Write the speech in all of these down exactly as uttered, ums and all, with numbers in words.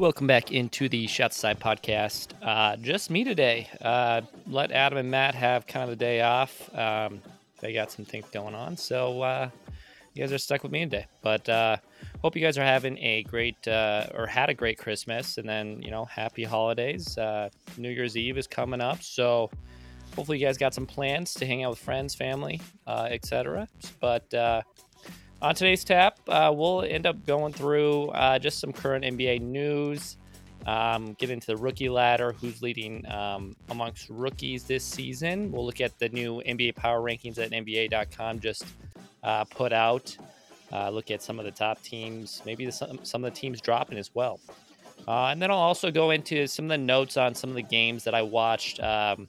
Welcome back into the Shots Aside podcast. Uh, just me today. Uh, let Adam and Matt have kind of the day off. Um, they got some things going on, so uh, you guys are stuck with me today. But uh, hope you guys are having a great uh, or had a great Christmas, and then you know, happy holidays. Uh, New Year's Eve is coming up, so hopefully you guys got some plans to hang out with friends, family, uh, et cetera. But uh, on today's tap, uh, we'll end up going through uh, just some current N B A news, um, get into the rookie ladder, who's leading um, amongst rookies this season. We'll look at the new N B A power rankings that N B A dot com just uh, put out, uh, look at some of the top teams, maybe the, some, some of the teams dropping as well. Uh, and then I'll also go into some of the notes on some of the games that I watched. Um,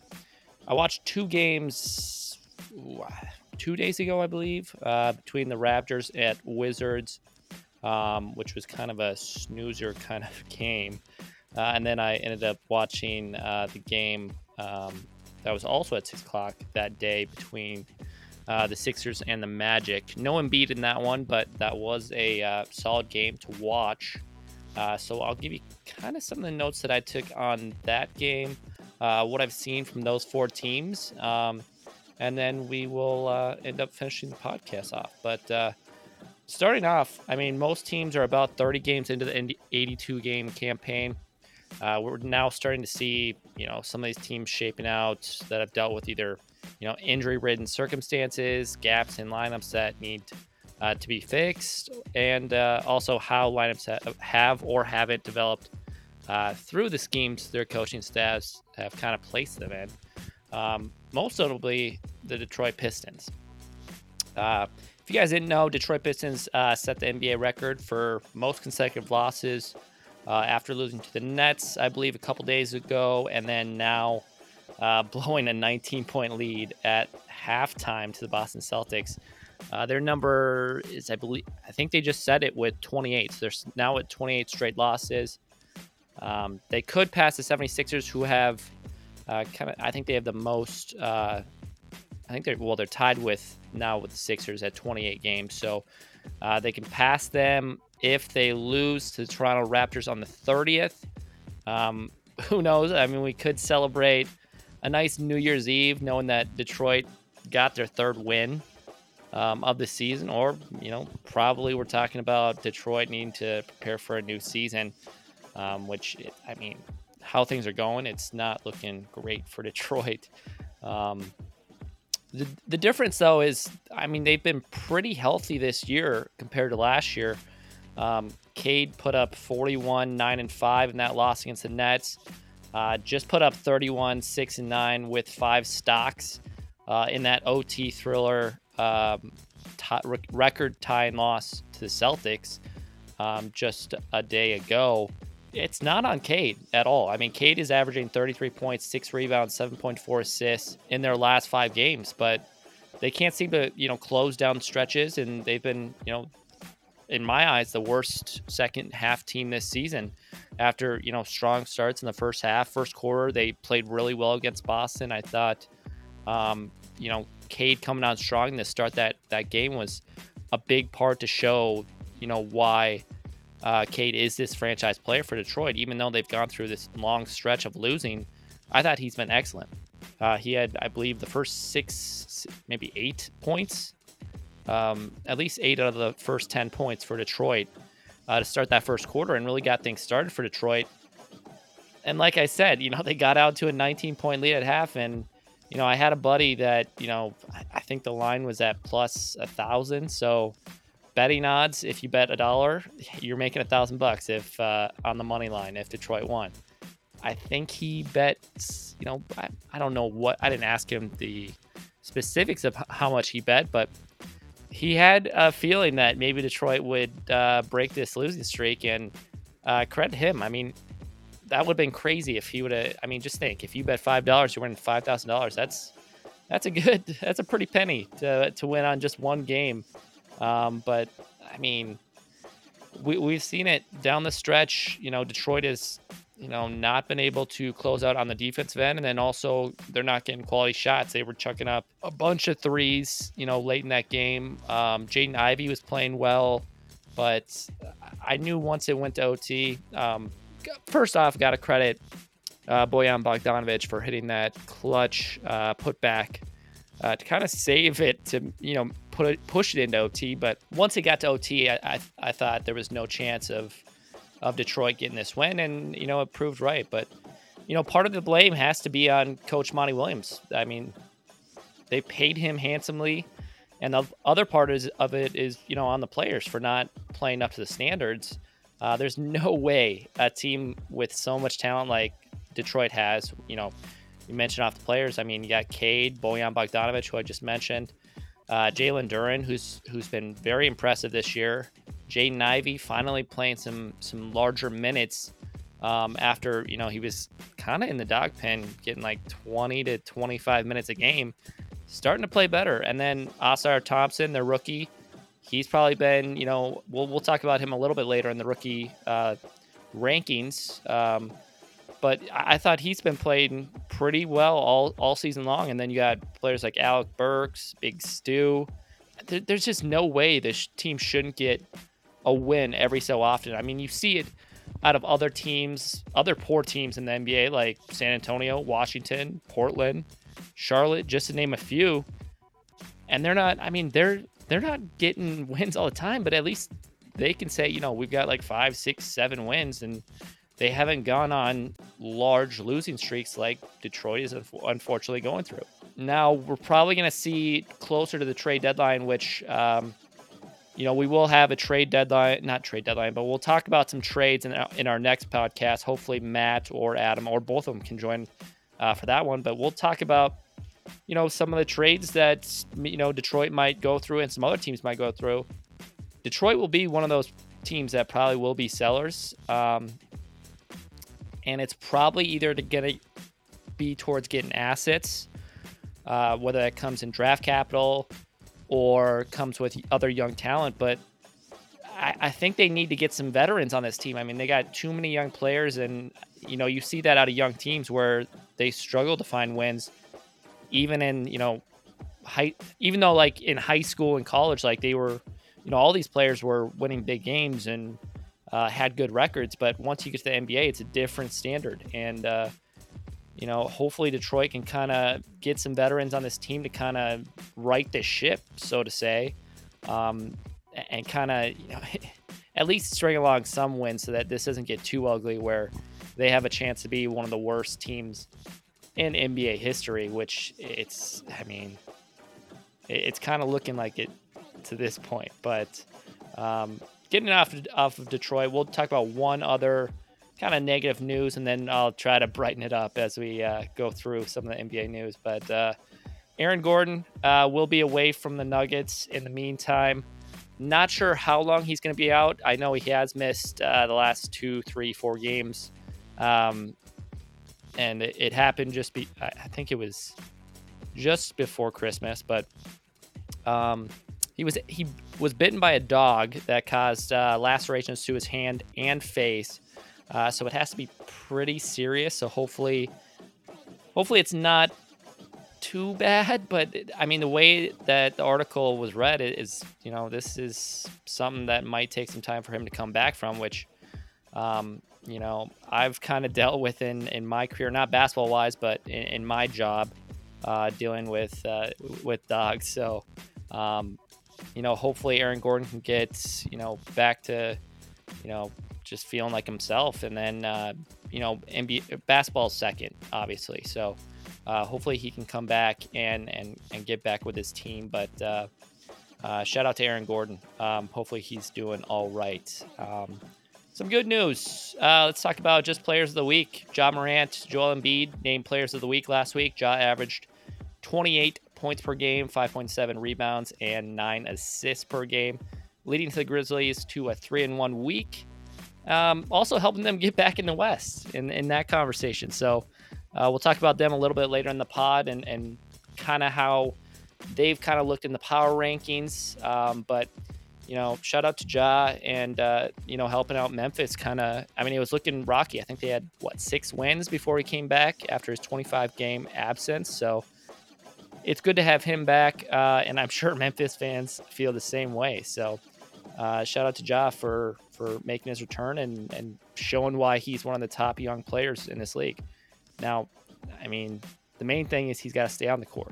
I watched two games... Ooh, two days ago, I believe, uh, between the Raptors at Wizards, um, which was kind of a snoozer kind of game. Uh, and then I ended up watching uh, the game um, that was also at six o'clock that day between uh, the Sixers and the Magic. No Embiid in that one, but that was a uh, solid game to watch. Uh, so I'll give you kind of some of the notes that I took on that game, uh, what I've seen from those four teams. Um, And then we will uh, end up finishing the podcast off. But uh, starting off, I mean, most teams are about thirty games into the eighty-two game campaign. Uh, we're now starting to see, you know, some of these teams shaping out that have dealt with either, you know, injury-ridden circumstances, gaps in lineups that need uh, to be fixed, and uh, also how lineups have or haven't developed uh, through the schemes their coaching staffs have kind of placed them in. Um, most notably, the Detroit Pistons. Uh, if you guys didn't know, Detroit Pistons uh, set the N B A record for most consecutive losses uh, after losing to the Nets, I believe, a couple days ago, and then now uh, blowing a nineteen point lead at halftime to the Boston Celtics. Uh, their number is, I believe, I think they just set it with twenty-eight. So they're now at twenty-eight straight losses. Um, they could pass the seventy-sixers, who have... Uh, kind of, I think they have the most. Uh, I think they're well. They're tied with now with the Sixers at twenty-eight games, so uh, they can pass them if they lose to the Toronto Raptors on the thirtieth. Um, who knows? I mean, we could celebrate a nice New Year's Eve, knowing that Detroit got their third win um, of the season, or you know, probably we're talking about Detroit needing to prepare for a new season, um, which I mean. How things are going, it's not looking great for Detroit. Um, the, the difference, though, is, I mean, they've been pretty healthy this year compared to last year. Um, Cade put up forty-one, nine, and five in that loss against the Nets. Uh, just put up thirty-one, six, and nine with five stocks uh, in that O T thriller um, t- record-tying loss to the Celtics um, just a day ago. It's not on Cade at all. I mean, Cade is averaging thirty-three points, six rebounds, seven point four assists in their last five games, but they can't seem to, you know, close down stretches, and they've been, you know, in my eyes, the worst second half team this season after, you know, strong starts in the first half. First quarter, they played really well against Boston. I thought, um, you know, Cade coming on strong to start that, that game was a big part to show, you know, why... Uh, Cade is this franchise player for Detroit, even though they've gone through this long stretch of losing. I thought he's been excellent. Uh, he had, I believe, the first six, maybe eight points, um, at least eight out of the first ten points for Detroit uh, to start that first quarter, and really got things started for Detroit. And like I said, you know, they got out to a nineteen point lead at half, and you know, I had a buddy that, you know, I think the line was at plus a thousand, so. Betting odds, if you bet a dollar, you're making a thousand bucks if uh, on the money line if Detroit won. I think he bet, you know, I, I don't know what, I didn't ask him the specifics of how much he bet, but he had a feeling that maybe Detroit would uh, break this losing streak, and uh, credit him. I mean, that would have been crazy if he would have, I mean, just think, if you bet five dollars, you're winning five thousand dollars. That's, that's a good, that's a pretty penny to to win on just one game. Um, but I mean, we, we've seen it down the stretch. You know, Detroit has, you know, not been able to close out on the defensive end. And then also they're not getting quality shots. They were chucking up a bunch of threes, you know, late in that game. Um, Jaden Ivey was playing well, but I knew once it went to O T, um, first off, got to credit uh, Bojan Bogdanovic for hitting that clutch uh, put back uh, to kind of save it, to, you know, put it, push it into O T. But once it got to O T, I, I, I thought there was no chance of of Detroit getting this win, and, you know, it proved right. But, you know, part of the blame has to be on Coach Monty Williams. I mean, they paid him handsomely. And the other part is, of it is, you know, on the players for not playing up to the standards. Uh, there's no way a team with so much talent like Detroit has, you know, you mentioned off the players. I mean, you got Cade, Bojan Bogdanovic, who I just mentioned, uh, Jalen Duren, who's who's been very impressive this year. Jaden Ivey finally playing some some larger minutes um, after, you know, he was kind of in the dog pen, getting like twenty to twenty-five minutes a game. Starting to play better. And then Asar Thompson, their rookie, he's probably been, you know, we'll we'll talk about him a little bit later in the rookie uh, rankings. Um, but I thought he's been playing pretty well all, all season long. And then you got players like Alec Burks, Big Stu. There, there's just no way this team shouldn't get a win every so often. I mean, you see it out of other teams, other poor teams in the N B A, like San Antonio, Washington, Portland, Charlotte, just to name a few. And they're not, I mean, they're they're not getting wins all the time, but at least they can say, you know, we've got like five, six, seven wins, and they haven't gone on large losing streaks like Detroit is unfortunately going through. Now, we're probably going to see closer to the trade deadline, which, um, you know, we will have a trade deadline, not trade deadline, but we'll talk about some trades in our, in our next podcast. Hopefully Matt or Adam or both of them can join Uh, for that one, but we'll talk about, you know, some of the trades that, you know, Detroit might go through and some other teams might go through. Detroit will be one of those teams that probably will be sellers, um, and it's probably either to get a, be towards getting assets, uh, whether that comes in draft capital or comes with other young talent. But I, I think they need to get some veterans on this team. I mean, they got too many young players, and, you know, you see that out of young teams where they struggle to find wins, even in, you know, high, even though like in high school and college, like they were, you know, all these players were winning big games and uh, had good records. But once you get to the N B A, it's a different standard. And, uh, you know, hopefully Detroit can kind of get some veterans on this team to kind of right this ship, so to say, um, and kind of, you know, at least string along some wins so that this doesn't get too ugly where they have a chance to be one of the worst teams in N B A history, which it's, I mean, it's kind of looking like it to this point. But um, getting off, off of Detroit, we'll talk about one other kind of negative news, and then I'll try to brighten it up as we uh, go through some of the N B A news. But uh, Aaron Gordon uh, will be away from the Nuggets in the meantime. Not sure how long he's going to be out. I know he has missed uh, the last two, three, four games. Um, and it, it happened just be, I think it was just before Christmas, but, um, he was, he was bitten by a dog that caused, uh, lacerations to his hand and face. Uh, so it has to be pretty serious. So hopefully, hopefully it's not too bad, but it, I mean, the way that the article was read is, you know, this is something that might take some time for him to come back from, which, um, you know, I've kind of dealt with in, in my career, not basketball wise, but in, in my job, uh, dealing with, uh, with dogs. So, um, you know, hopefully Aaron Gordon can get, you know, back to, you know, just feeling like himself. And then, uh, you know, N B A basketball's second, obviously. So, uh, hopefully he can come back and, and, and get back with his team. But, uh, uh, shout out to Aaron Gordon. Um, hopefully he's doing all right. Um, Some good news. Uh, let's talk about just players of the week. Ja Morant, Joel Embiid named players of the week last week. Ja averaged twenty-eight points per game, five point seven rebounds, and nine assists per game, leading the Grizzlies to a three and one week. Um, also helping them get back in the West in, in that conversation. So uh, we'll talk about them a little bit later in the pod and, and kind of how they've kind of looked in the power rankings. Um, but you know, shout out to Ja and, uh, you know, helping out Memphis kind of, I mean, it was looking rocky. I think they had, what, six wins before he came back after his twenty-five game absence. So it's good to have him back. Uh, and I'm sure Memphis fans feel the same way. So uh, shout out to Ja for, for for making his return and, and showing why he's one of the top young players in this league. Now, I mean, the main thing is he's got to stay on the court.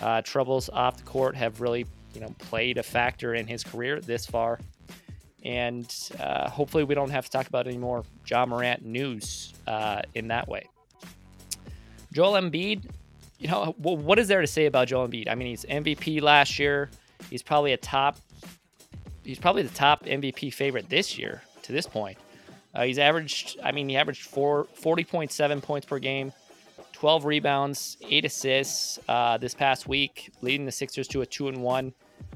Uh, troubles off the court have really, you know, played a factor in his career this far. And uh, hopefully we don't have to talk about any more Ja Morant news uh, in that way. Joel Embiid, you know, what is there to say about Joel Embiid? I mean, he's M V P last year. He's probably a top. He's probably the top M V P favorite this year to this point. Uh, he's averaged. I mean, he averaged four, forty point seven points per game, twelve rebounds, eight assists uh, this past week, leading the Sixers to a two and one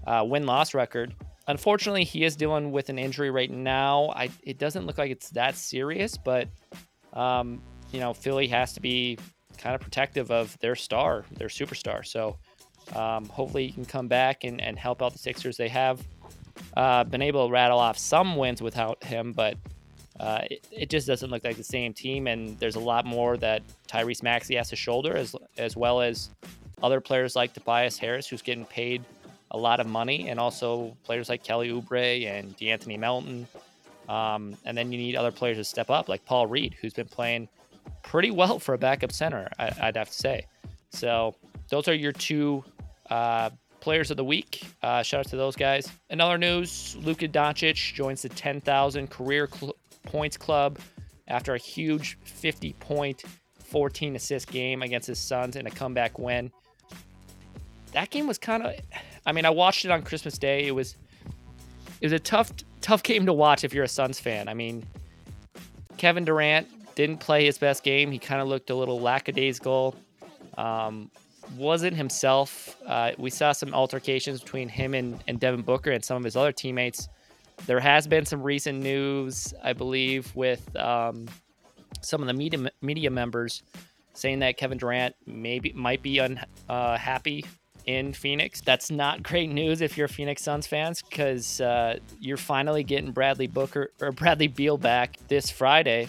uh, win-loss record. Unfortunately, he is dealing with an injury right now. I, it doesn't look like it's that serious, but um, you know, Philly has to be kind of protective of their star, their superstar. So um, hopefully he can come back and, and help out the Sixers. They have uh, been able to rattle off some wins without him, but uh, it, it just doesn't look like the same team. And there's a lot more that Tyrese Maxey has to shoulder, as as well as other players like Tobias Harris, who's getting paid a lot of money, and also players like Kelly Oubre and DeAnthony Melton. Um, and then you need other players to step up, like Paul Reed, who's been playing pretty well for a backup center, I, I'd have to say. So those are your two uh, players of the week. Uh, shout out to those guys. In other news, Luka Doncic joins the ten thousand career cl- points club after a huge fifty-point, fourteen-assist game against his Suns in a comeback win. That game was kind of... I mean, I watched it on Christmas Day. It was it was a tough, tough game to watch if you're a Suns fan. I mean, Kevin Durant didn't play his best game. He kind of looked a little lackadaisical. Um, wasn't himself. Uh, we saw some altercations between him and, and Devin Booker and some of his other teammates. There has been some recent news, I believe, with um, some of the media media members saying that Kevin Durant maybe might be un, uh, happy in Phoenix. That's not great news if you're Phoenix Suns fans, because uh, you're finally getting Bradley Booker or Bradley Beal back this Friday.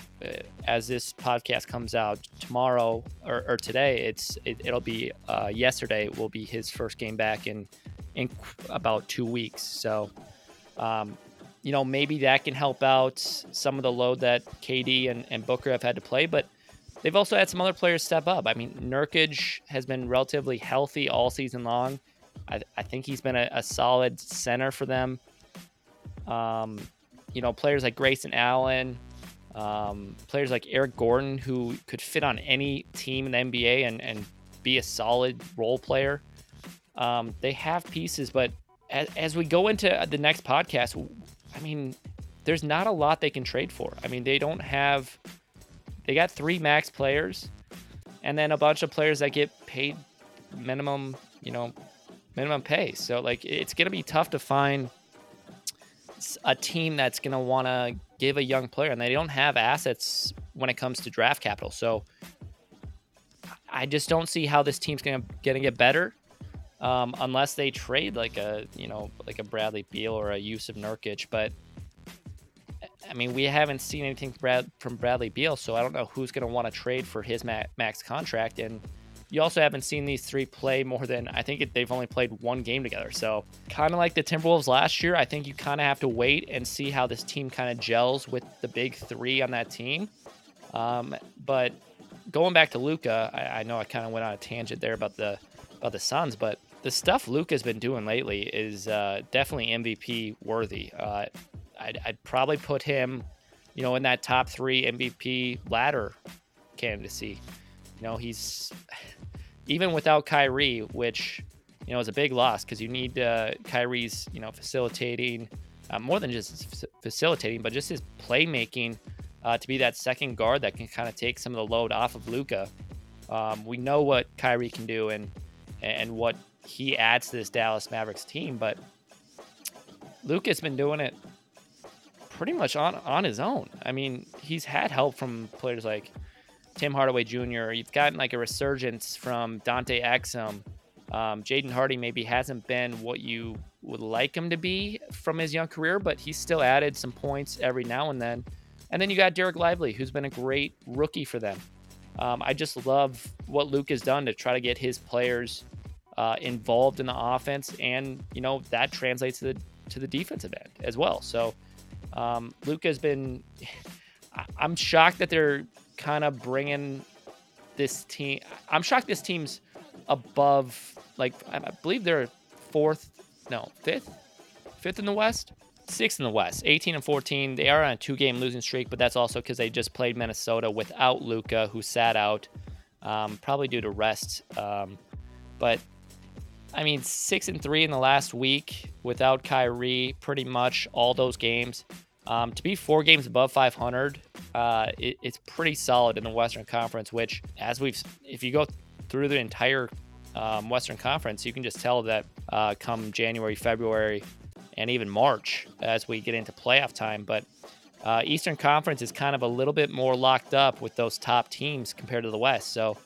As this podcast comes out tomorrow or, or today, it's it, it'll be uh, yesterday will be his first game back in in about two weeks. So, um, you know, maybe that can help out some of the load that K D and, and Booker have had to play, but they've also had some other players step up. I mean, Nurkic has been relatively healthy all season long. I, I think he's been a, a solid center for them. Um, you know, players like Grayson Allen, um, players like Eric Gordon, who could fit on any team in the N B A and, and be a solid role player. Um, they have pieces, but as, as we go into the next podcast, I mean, there's not a lot they can trade for. I mean, they don't have... They got three max players and then a bunch of players that get paid minimum, you know, minimum pay. So, like, it's going to be tough to find a team that's going to want to give a young player, and they don't have assets when it comes to draft capital. So I just don't see how this team's going to get better um, unless they trade like a, you know, like a Bradley Beal or a Yusuf Nurkic. But I mean, we haven't seen anything from Bradley Beal, so I don't know who's going to want to trade for his max contract. And you also haven't seen these three play more than, I think they've only played one game together. So kind of like the Timberwolves last year, I think you kind of have to wait and see how this team kind of gels with the big three on that team. Um, but going back to Luka, I, I know I kind of went on a tangent there about the about the Suns, but the stuff Luka's been doing lately is uh, definitely M V P worthy. Uh, I'd, I'd probably put him, you know, in that top three M V P ladder candidacy. You know, he's even without Kyrie, which, you know, is a big loss because you need uh, Kyrie's, you know, facilitating uh, more than just facilitating, but just his playmaking uh, to be that second guard that can kind of take some of the load off of Luka. Um, we know what Kyrie can do and and what he adds to this Dallas Mavericks team, but Luka's been doing it pretty much on, on his own. I mean, he's had help from players like Tim Hardaway Junior You've gotten like a resurgence from Dante Exum. Um, Jaden Hardy maybe hasn't been what you would like him to be from his young career, but he's still added some points every now and then. And then you got Derek Lively, who's been a great rookie for them. Um, I just love what Luke has done to try to get his players uh, involved in the offense. And, you know, that translates to the, to the defensive end as well. So, Um, Luka's been, I'm shocked that they're kind of bringing this team. I'm shocked this team's above, like, I believe they're fourth, no, fifth, fifth in the West, sixth in the West, eighteen and fourteen. They are on a two game losing streak, but that's also because they just played Minnesota without Luka, who sat out, um, probably due to rest. Um, but I mean, six and three in the last week without Kyrie, pretty much all those games. Um, to be four games above five hundred, uh, it, it's pretty solid in the Western Conference, which, as we've, if you go through the entire um, Western Conference, you can just tell that uh, come January, February, and even March as we get into playoff time. But uh, Eastern Conference is kind of a little bit more locked up with those top teams compared to the West. So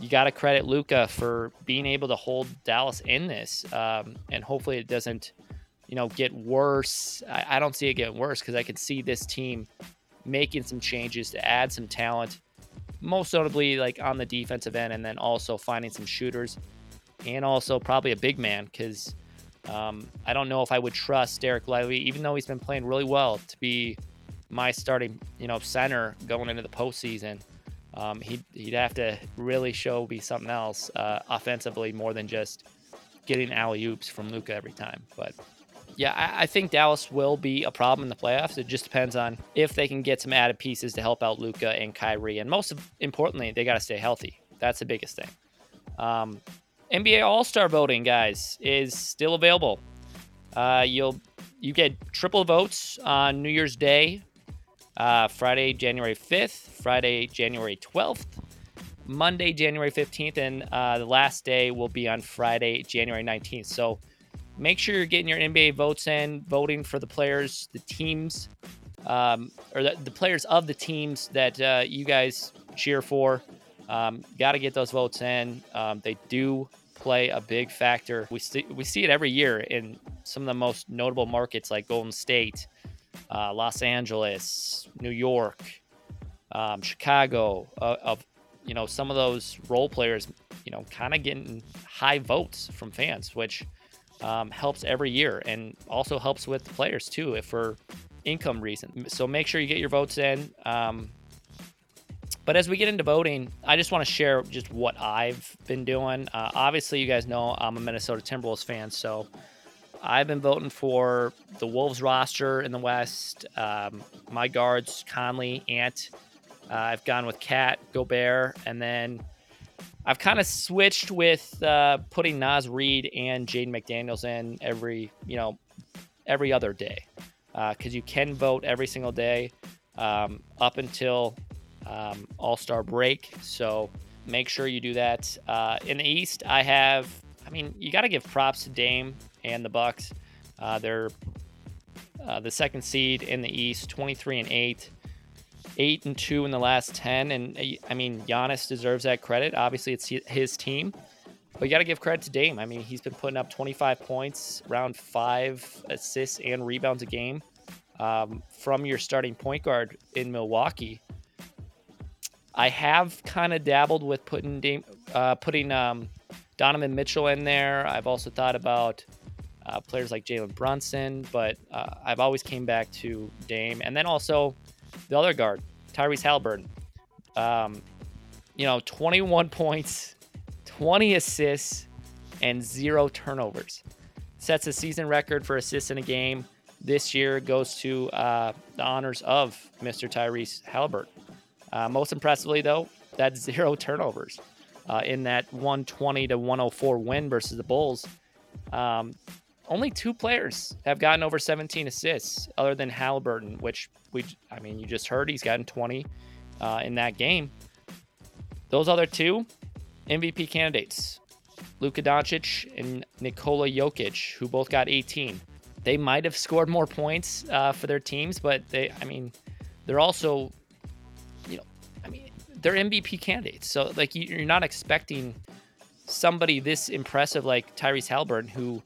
you got to credit Luka for being able to hold Dallas in this. Um, and hopefully it doesn't, you know, get worse. I, I don't see it getting worse because I could see this team making some changes to add some talent, most notably like on the defensive end, and then also finding some shooters and also probably a big man, because um, I don't know if I would trust Derek Lively, even though he's been playing really well, to be my starting, you know, center going into the postseason. Um, he'd, he'd have to really show be something else uh, offensively more than just getting alley-oops from Luka every time. But yeah, I, I think Dallas will be a problem in the playoffs. It just depends on if they can get some added pieces to help out Luka and Kyrie. And most importantly, they got to stay healthy. That's the biggest thing. Um, N B A All-Star voting, guys, is still available. Uh, you'll you get triple votes on New Year's Day. Uh, Friday, January fifth, Friday, January twelfth, Monday, January fifteenth, and uh, the last day will be on Friday, January nineteenth. So make sure you're getting your N B A votes in, voting for the players, the teams, um, or the, the players of the teams that uh, you guys cheer for. Um, Got to get those votes in. Um, they do play a big factor. We see, we see it every year in some of the most notable markets like Golden State, Uh, Los Angeles, New York, um, Chicago, uh, of, you know, some of those role players, you know, kind of getting high votes from fans, which um, helps every year and also helps with the players too, if for income reason. So make sure you get your votes in. Um, but as we get into voting, I just want to share just what I've been doing. Uh, obviously, you guys know I'm a Minnesota Timberwolves fan, so I've been voting for the Wolves roster in the West. Um, my guards, Conley, Ant. Uh, I've gone with Cat, Gobert, and then I've kind of switched with uh, putting Naz Reid and Jaden McDaniels in every, you know, every other day, because uh, you can vote every single day um, up until um, All-Star break. So make sure you do that. Uh, in the East, I have. I mean, you got to give props to Dame and the Bucks. Uh, they're uh, the second seed in the East, twenty-three and eight, eight and two in the last ten. And I mean, Giannis deserves that credit. Obviously, it's his team, but you got to give credit to Dame. I mean, he's been putting up twenty-five points, around five assists and rebounds a game um, from your starting point guard in Milwaukee. I have kind of dabbled with putting Dame, uh, putting um, Donovan Mitchell in there. I've also thought about Uh, players like Jalen Brunson, but uh, I've always came back to Dame. And then also the other guard, Tyrese Halliburton. Um, you know, twenty-one points, twenty assists, and zero turnovers. Sets a season record for assists in a game. This year goes to uh, the honors of Mister Tyrese Halliburton. Uh, most impressively, though, that's zero turnovers uh, in that one twenty to one oh four win versus the Bulls. Um, Only two players have gotten over seventeen assists other than Halliburton, which we, I mean, you just heard he's gotten twenty uh, in that game. Those other two M V P candidates, Luka Doncic and Nikola Jokic, who both got eighteen. They might have scored more points uh, for their teams, but they, I mean, they're also, you know, I mean, they're M V P candidates. So, like, you're not expecting somebody this impressive like Tyrese Halliburton, who,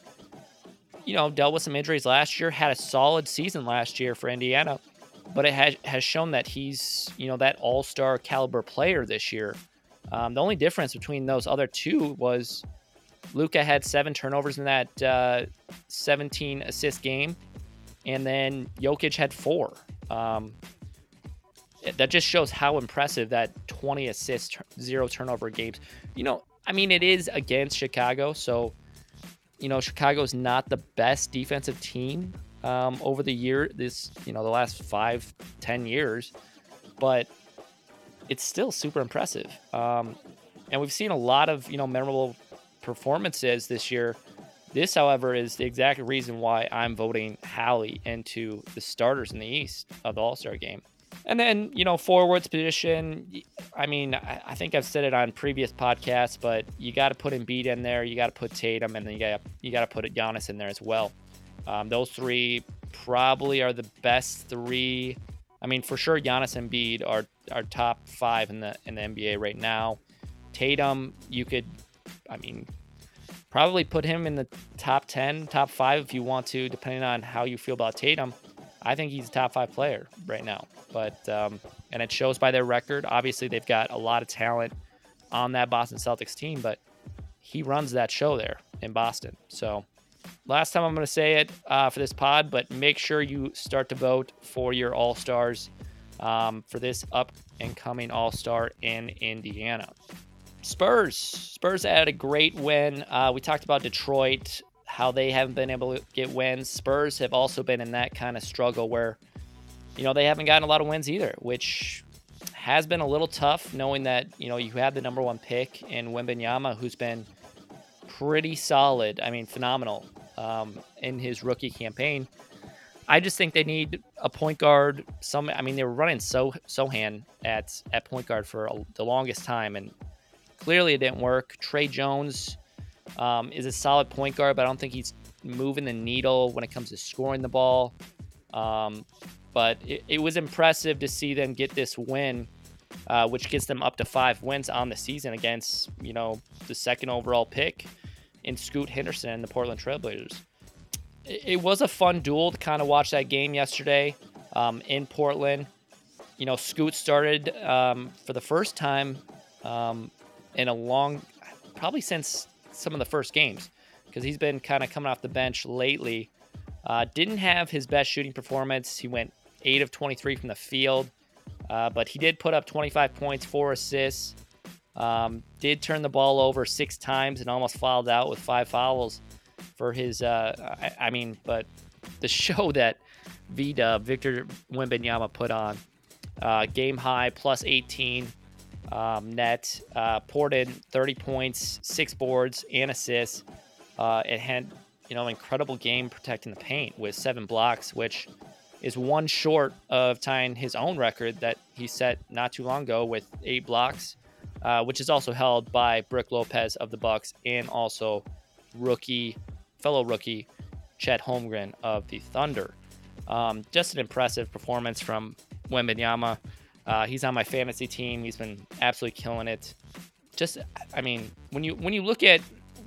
you know, dealt with some injuries last year, had a solid season last year for Indiana, but it has, has shown that he's, you know, that all-star caliber player this year. Um, the only difference between those other two was Luka had seven turnovers in that uh, seventeen assist game. And then Jokic had four. Um, that just shows how impressive that twenty assists, zero turnover games. You know, I mean, it is against Chicago. So, you know, Chicago's not the best defensive team um, over the year, this, you know, the last five, ten years. But it's still super impressive. Um, and we've seen a lot of, you know, memorable performances this year. This, however, is the exact reason why I'm voting Hallie into the starters in the East of the All-Star game. And then, you know, forwards position, I mean, I think I've said it on previous podcasts, but you got to put Embiid in there, you got to put Tatum, and then you got you got to put Giannis in there as well. Um, those three probably are the best three. I mean, for sure, Giannis and Embiid are are top five in the in the N B A right now. Tatum, you could, I mean, probably put him in the top ten, top five if you want to, depending on how you feel about Tatum. I think he's a top five player right now. But um, and it shows by their record. Obviously, they've got a lot of talent on that Boston Celtics team, but he runs that show there in Boston. So last time I'm going to say it uh, for this pod, but make sure you start to vote for your All-Stars um, for this up-and-coming All-Star in Indiana. Spurs. Spurs had a great win. Uh, we talked about Detroit, how they haven't been able to get wins. Spurs have also been in that kind of struggle where, you know, they haven't gotten a lot of wins either, which has been a little tough knowing that, you know, you have the number one pick in Wembanyama, who's been pretty solid. I mean, phenomenal um, in his rookie campaign. I just think they need a point guard. Some, I mean, they were running so Sohan at, at point guard for a, the longest time, and clearly it didn't work. Trey Jones um, is a solid point guard, but I don't think he's moving the needle when it comes to scoring the ball. Um, but it, it was impressive to see them get this win, uh, which gets them up to five wins on the season against, you know, the second overall pick in Scoot Henderson and the Portland Trailblazers. It, it was a fun duel to kind of watch that game yesterday um, in Portland. You know, Scoot started um, for the first time um in a long, probably since some of the first games, because he's been kind of coming off the bench lately. Uh, didn't have his best shooting performance. He went eight of twenty-three from the field, uh, but he did put up twenty-five points, four assists, um, did turn the ball over six times and almost fouled out with five fouls for his, uh, I, I mean, but the show that V-Dub, Victor Wembanyama, put on, uh, game high, plus eighteen. Um, net, uh, poured in thirty points, six boards and assists. Uh, it had, you know, incredible game protecting the paint with seven blocks, which is one short of tying his own record that he set not too long ago with eight blocks, uh, which is also held by Brooke Lopez of the Bucks and also rookie, fellow rookie Chet Holmgren of the Thunder. Um, just an impressive performance from Wembanyama. Uh, he's on my fantasy team. He's been absolutely killing it. Just, I mean, when you when you look at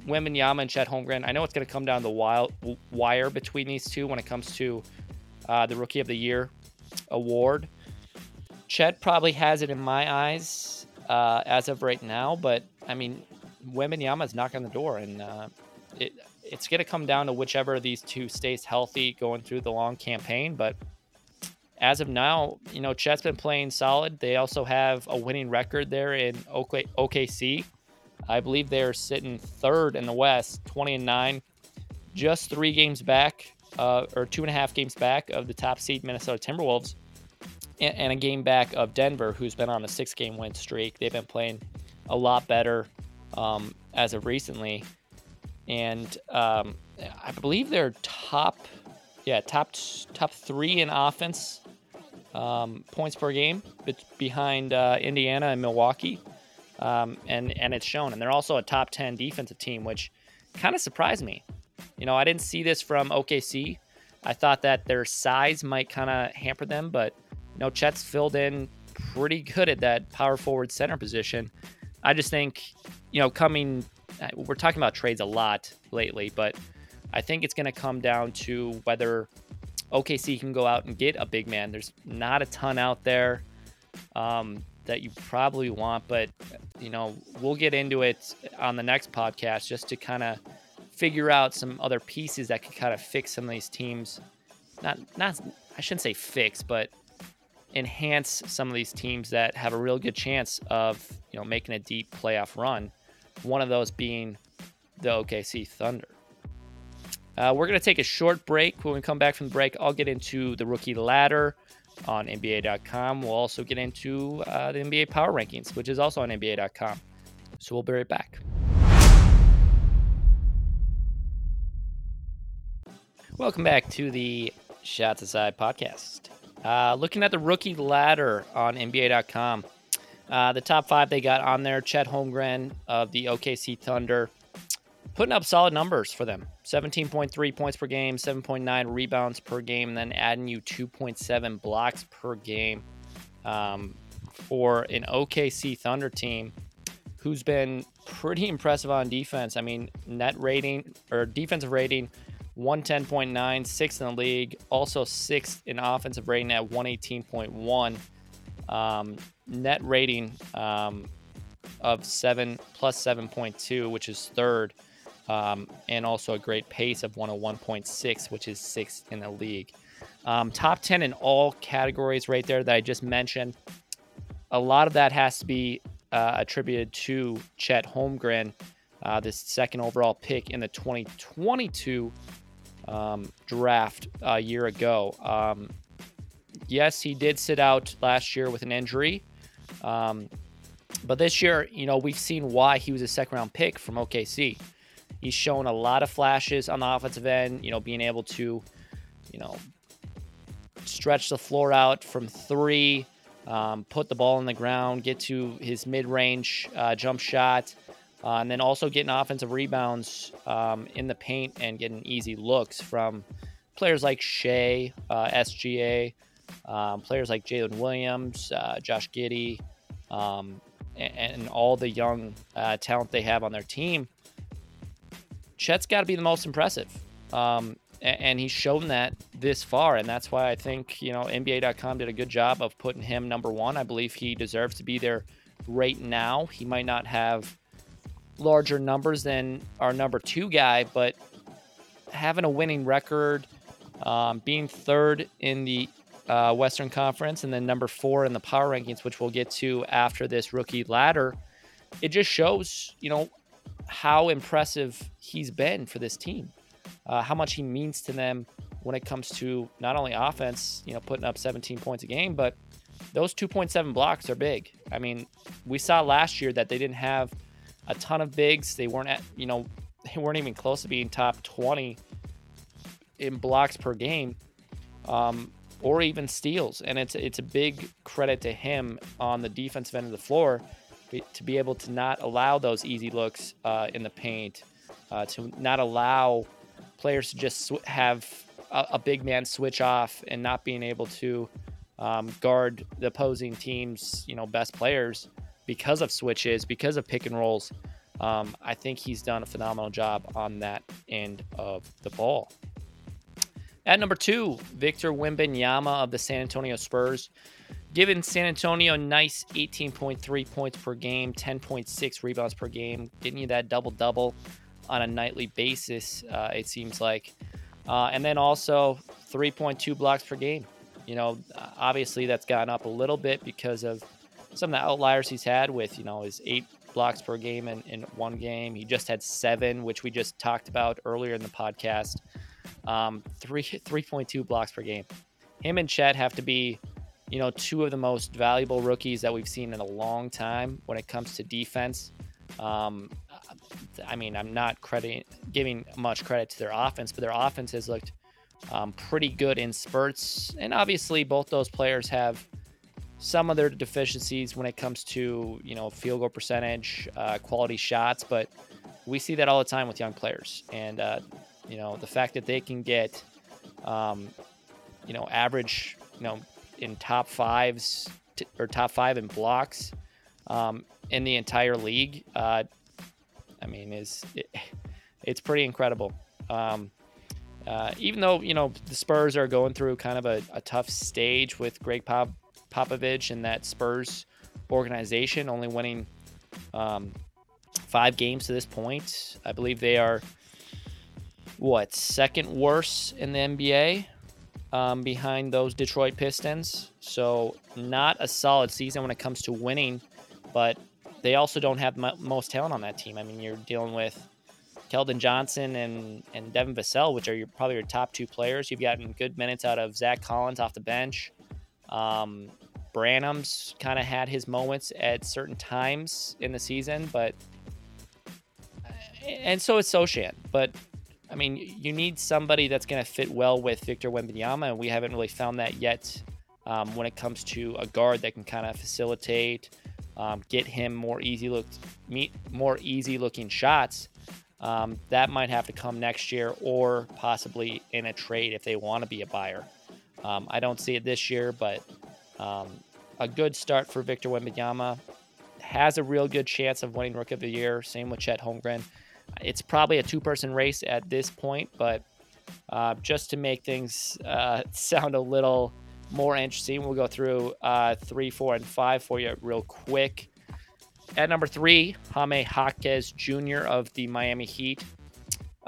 Wembanyama and Chet Holmgren, I know it's going to come down the wild, wire between these two when it comes to uh, the Rookie of the Year award. Chet probably has it in my eyes uh, as of right now, but, I mean, Wembanyama's knocking on the door, and uh, it it's going to come down to whichever of these two stays healthy going through the long campaign, but as of now, you know, Chet's been playing solid. They also have a winning record there in O K C. I believe they're sitting third in the West, twenty and nine, just three games back, uh, or two and a half games back of the top seed Minnesota Timberwolves, and, and a game back of Denver, who's been on a six-game win streak. They've been playing a lot better um, as of recently, and um, I believe they're top, yeah, top top three in offense. Um, points per game behind uh, Indiana and Milwaukee, um, and and it's shown. And they're also a top ten defensive team, which kind of surprised me. You know, I didn't see this from O K C. I thought that their size might kind of hamper them, but you know, Chet's filled in pretty good at that power forward center position. I just think, you know, coming, we're talking about trades a lot lately, but I think it's going to come down to whether O K C can go out and get a big man. There's not a ton out there um, that you probably want, but, you know, we'll get into it on the next podcast just to kind of figure out some other pieces that can kind of fix some of these teams not not I shouldn't say fix, but enhance some of these teams that have a real good chance of, you know, making a deep playoff run. One of those being the O K C Thunder. Uh, we're going to take a short break. When we come back from the break, I'll get into the rookie ladder on N B A dot com. We'll also get into uh, the N B A power rankings, which is also on N B A dot com. So we'll be right back. Welcome back to the Shots Aside podcast. Uh, looking at the rookie ladder on N B A dot com, uh, the top five they got on there, Chet Holmgren of the O K C Thunder, putting up solid numbers for them. seventeen point three points per game, seven point nine rebounds per game, and then adding you two point seven blocks per game um, for an O K C Thunder team who's been pretty impressive on defense. I mean, net rating or defensive rating, one ten point nine, sixth in the league, also sixth in offensive rating at one eighteen point one. Um, net rating um, of seven plus seven point two, which is third. Um, and also a great pace of one oh one point six, which is sixth in the league. Um, top ten in all categories right there that I just mentioned. A lot of that has to be uh, attributed to Chet Holmgren, uh, this second overall pick in the twenty twenty-two um, draft a year ago. Um, yes, he did sit out last year with an injury. Um, but this year, you know, we've seen why he was a second round pick from O K C. He's shown a lot of flashes on the offensive end, you know, being able to, you know, stretch the floor out from three, um, put the ball on the ground, get to his mid-range uh, jump shot, uh, and then also getting offensive rebounds um, in the paint and getting easy looks from players like Shea, uh, S G A, um, players like Jalen Williams, uh, Josh Giddey, um, and, and all the young uh, talent they have on their team. Chet's got to be the most impressive, um, and, and he's shown that this far, and that's why I think, you know, N B A dot com did a good job of putting him number one. I believe he deserves to be there right now. He might not have larger numbers than our number two guy, but having a winning record, um, being third in the uh, Western Conference, and then number four in the power rankings, which we'll get to after this rookie ladder, it just shows, you know, how impressive he's been for this team, uh, how much he means to them when it comes to not only offense, you know, putting up seventeen points a game, but those two point seven blocks are big. I mean, we saw last year that they didn't have a ton of bigs. They weren't at, you know, they weren't even close to being top twenty in blocks per game, um, or even steals. And it's, it's a big credit to him on the defensive end of the floor to be able to not allow those easy looks uh, in the paint, uh, to not allow players to just sw- have a, a big man switch off and not being able to um, guard the opposing team's, you know, best players because of switches, because of pick and rolls. Um, I think he's done a phenomenal job on that end of the ball. At number two, Victor Wembanyama of the San Antonio Spurs. Giving San Antonio a nice eighteen point three points per game, ten point six rebounds per game, getting you that double-double on a nightly basis, uh, it seems like. Uh, and then also three point two blocks per game. You know, obviously that's gone up a little bit because of some of the outliers he's had with, you know, his eight blocks per game in, in one game. He just had seven, which we just talked about earlier in the podcast. Um, three, three point two blocks per game. Him and Chet have to be, you know, two of the most valuable rookies that we've seen in a long time when it comes to defense. Um, I mean, I'm not crediting, giving much credit to their offense, but their offense has looked um, pretty good in spurts. And obviously, both those players have some of their deficiencies when it comes to, you know, field goal percentage, uh, quality shots. But we see that all the time with young players. And, uh, you know, the fact that they can get, um, you know, average, you know, in top fives t- or top five in blocks um, in the entire league. Uh, I mean, is it, it's pretty incredible. Um, uh, even though, you know, the Spurs are going through kind of a, a tough stage with Greg Pop- Popovich and that Spurs organization, only winning um, five games to this point. I believe they are, what, second worst in the N B A? um, behind those Detroit Pistons. So not a solid season when it comes to winning, but they also don't have m- most talent on that team. I mean, you're dealing with Keldon Johnson and, and Devin Vassell, which are your, probably your top two players. You've gotten good minutes out of Zach Collins off the bench. Um, Branham's kind of had his moments at certain times in the season, but and so is Sochan. But, I mean, you need somebody that's going to fit well with Victor Wembanyama, and we haven't really found that yet um, when it comes to a guard that can kind of facilitate, um, get him more easy look, meet more easy-looking shots. Um, that might have to come next year or possibly in a trade if they want to be a buyer. Um, I don't see it this year, but um, a good start for Victor Wembanyama. Has a real good chance of winning Rookie of the Year. Same with Chet Holmgren. It's probably a two-person race at this point, but uh, just to make things uh, sound a little more interesting, we'll go through uh, three, four, and five for you real quick. At number three, Jaime Jaquez Junior of the Miami Heat.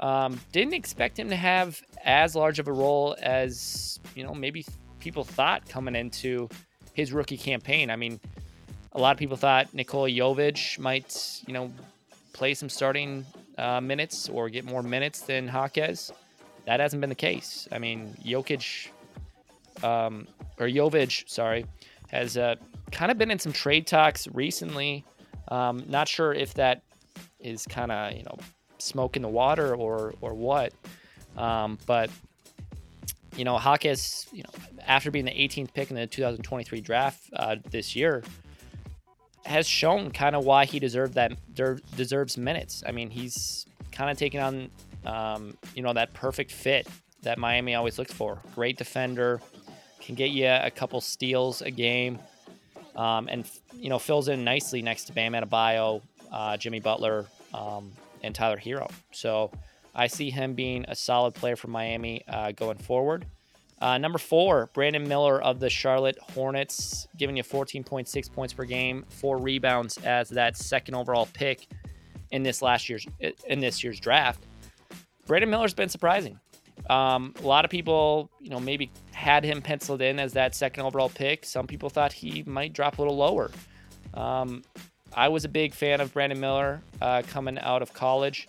Um, didn't expect him to have as large of a role as, you know, maybe people thought coming into his rookie campaign. I mean, a lot of people thought Nikola Jovic might, you know, play some starting uh, minutes or get more minutes than Jaquez. That hasn't been the case. I mean, Jokic, um, or Jovic, sorry, has uh, kind of been in some trade talks recently. Um, not sure if that is kind of, you know, smoke in the water or or what. Um, but, you know, Jaquez, you know, after being the eighteenth pick in the two thousand twenty-three draft uh, this year, has shown kind of why he deserved that der- deserves minutes. I mean, he's kind of taken on, um, you know, that perfect fit that Miami always looked for. Great defender, can get you a couple steals a game, um, and, you know, fills in nicely next to Bam Adebayo, uh, Jimmy Butler, um, and Tyler Hero. So I see him being a solid player for Miami uh, going forward. Uh, number four, Brandon Miller of the Charlotte Hornets, giving you fourteen point six points per game, four rebounds as that second overall pick in this last year's in this year's draft. Brandon Miller's been surprising. Um, a lot of people, you know, maybe had him penciled in as that second overall pick. Some people thought he might drop a little lower. Um, I was a big fan of Brandon Miller uh, coming out of college.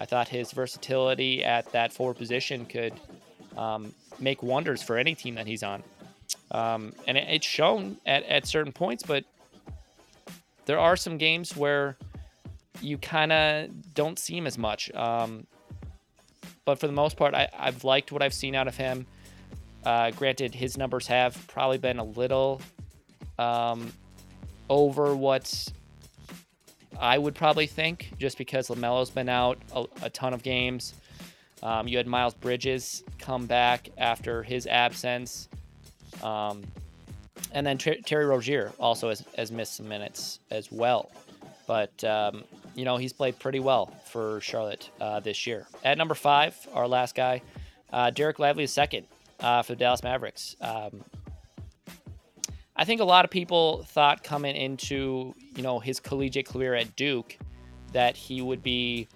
I thought his versatility at that forward position could Um, make wonders for any team that he's on. Um, and it, it's shown at, at certain points, but there are some games where you kind of don't see him as much. Um, but for the most part, I, I've liked what I've seen out of him. Uh, granted, his numbers have probably been a little um, over what I would probably think, just because LaMelo's been out a, a ton of games. Um, you had Miles Bridges come back after his absence. Um, and then Ter- Terry Rozier also has, has missed some minutes as well. But, um, you know, he's played pretty well for Charlotte uh, this year. At number five, our last guy, uh, Derek Lively the second uh, for the Dallas Mavericks. Um, I think a lot of people thought coming into, you know, his collegiate career at Duke that he would be,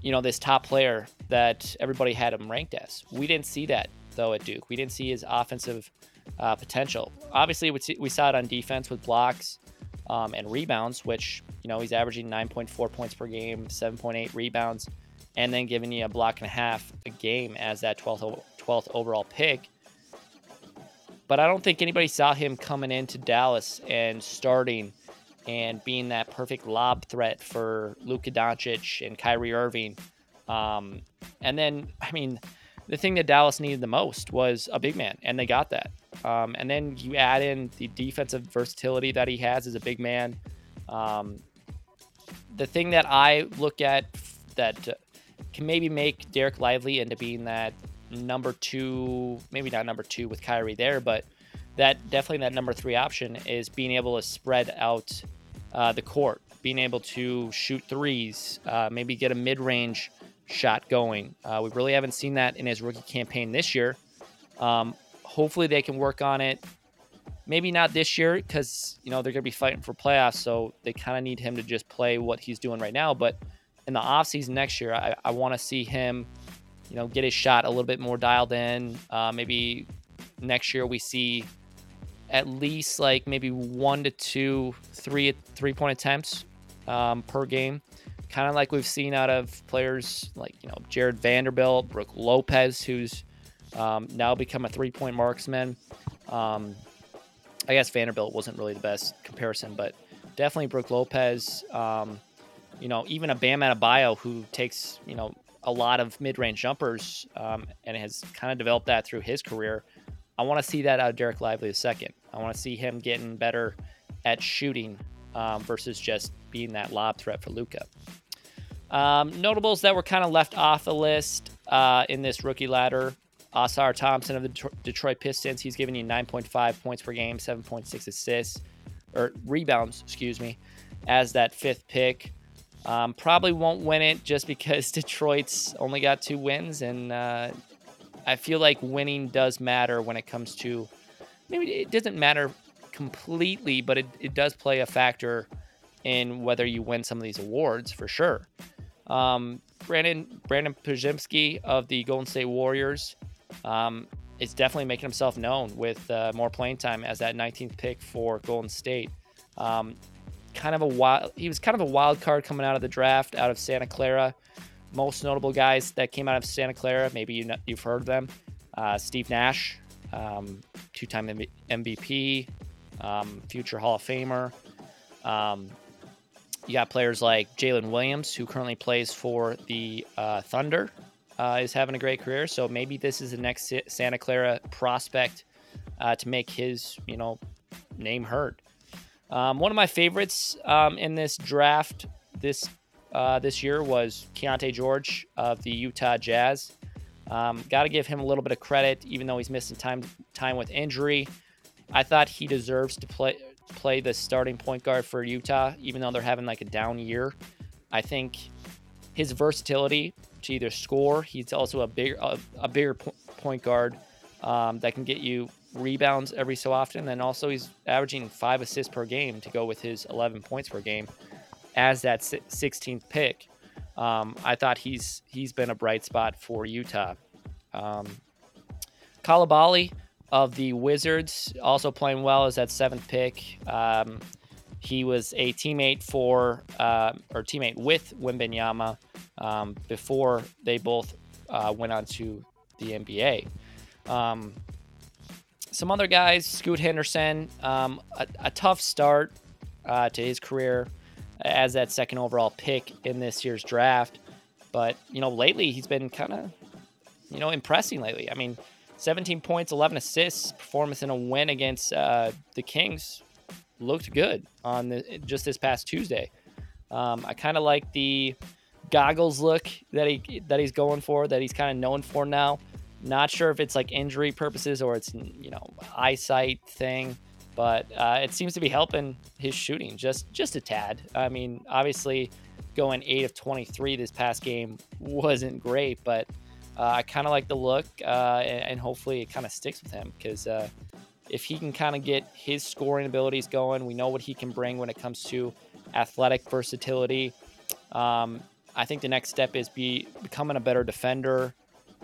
you know, this top player that everybody had him ranked as. We didn't see that, though, at Duke. We didn't see his offensive uh, potential. Obviously, we, see, we saw it on defense with blocks um, and rebounds, which, you know, he's averaging nine point four points per game, seven point eight rebounds, and then giving you a block and a half a game as that twelfth, twelfth overall pick. But I don't think anybody saw him coming into Dallas and starting and being that perfect lob threat for Luka Doncic and Kyrie Irving. Um, and then, I mean, the thing that Dallas needed the most was a big man, and they got that. Um, and then you add in the defensive versatility that he has as a big man. Um, the thing that I look at that uh, can maybe make Derek Lively into being that number two, maybe not number two with Kyrie there, but that definitely that number three option is being able to spread out uh, the court, being able to shoot threes, uh, maybe get a mid-range shot going. Uh, we really haven't seen that in his rookie campaign this year. Um, hopefully they can work on it. Maybe not this year because, you know, they're going to be fighting for playoffs, so they kind of need him to just play what he's doing right now. But in the offseason next year, I, I want to see him, you know, get his shot a little bit more dialed in, uh, maybe next year we see at least like maybe one to two, three, three point attempts um, per game. Kind of like we've seen out of players like, you know, Jared Vanderbilt, Brooke Lopez, who's um, now become a three point marksman. Um, I guess Vanderbilt wasn't really the best comparison, but definitely Brooke Lopez, um, you know, even a Bam Adebayo who takes, you know, a lot of mid-range jumpers um, and has kind of developed that through his career. I want to see that out of Derek Lively the second. I want to see him getting better at shooting um, versus just being that lob threat for Luka. Um, notables that were kind of left off the list uh, in this rookie ladder. Osar Thompson of the Detroit Pistons. He's giving you nine point five points per game, seven point six assists, or rebounds, excuse me, as that fifth pick. Um, probably won't win it just because Detroit's only got two wins. And uh, I feel like winning does matter when it comes to, maybe it doesn't matter completely, but it, it does play a factor in whether you win some of these awards for sure. Um, Brandon, Brandon Podziemski of the Golden State Warriors um, is definitely making himself known with uh, more playing time as that nineteenth pick for Golden State. Um, Kind of a wild, he was kind of a wild card coming out of the draft out of Santa Clara. Most notable guys that came out of Santa Clara, maybe you know, you've heard of them. Uh, Steve Nash, um, two-time M V P, um, future Hall of Famer. Um, you got players like Jalen Williams, who currently plays for the uh, Thunder, uh, is having a great career. So maybe this is the next Santa Clara prospect uh, to make his, you know, name heard. Um, one of my favorites um, in this draft this uh, this year was Keontae George of the Utah Jazz. Um, Got to give him a little bit of credit, even though he's missing time time with injury. I thought he deserves to play play the starting point guard for Utah, even though they're having like a down year. I think his versatility to either score, he's also a big a, a bigger po- point guard um, that can get you rebounds every so often, and also he's averaging five assists per game to go with his eleven points per game as that sixteenth pick. Um, I thought he's he's been a bright spot for Utah. Um, Kalabali of the Wizards also playing well as that seventh pick. Um, he was a teammate for uh, or teammate with Wembanyama um, before they both uh, went on to the N B A. Um, Some other guys, Scoot Henderson, um, a, a tough start uh, to his career as that second overall pick in this year's draft. But, you know, lately he's been kind of, you know, impressing lately. I mean, seventeen points, eleven assists, performance in a win against uh, the Kings looked good on the, just this past Tuesday. Um, I kind of like the goggles look that he that he's going for, that he's kind of known for now. Not sure if it's like injury purposes or it's, you know, eyesight thing, but uh, it seems to be helping his shooting just just a tad. I mean, obviously going eight of twenty-three this past game wasn't great, but uh, I kind of like the look uh, and, and hopefully it kind of sticks with him because uh, if he can kind of get his scoring abilities going, we know what he can bring when it comes to athletic versatility. Um, I think the next step is be becoming a better defender.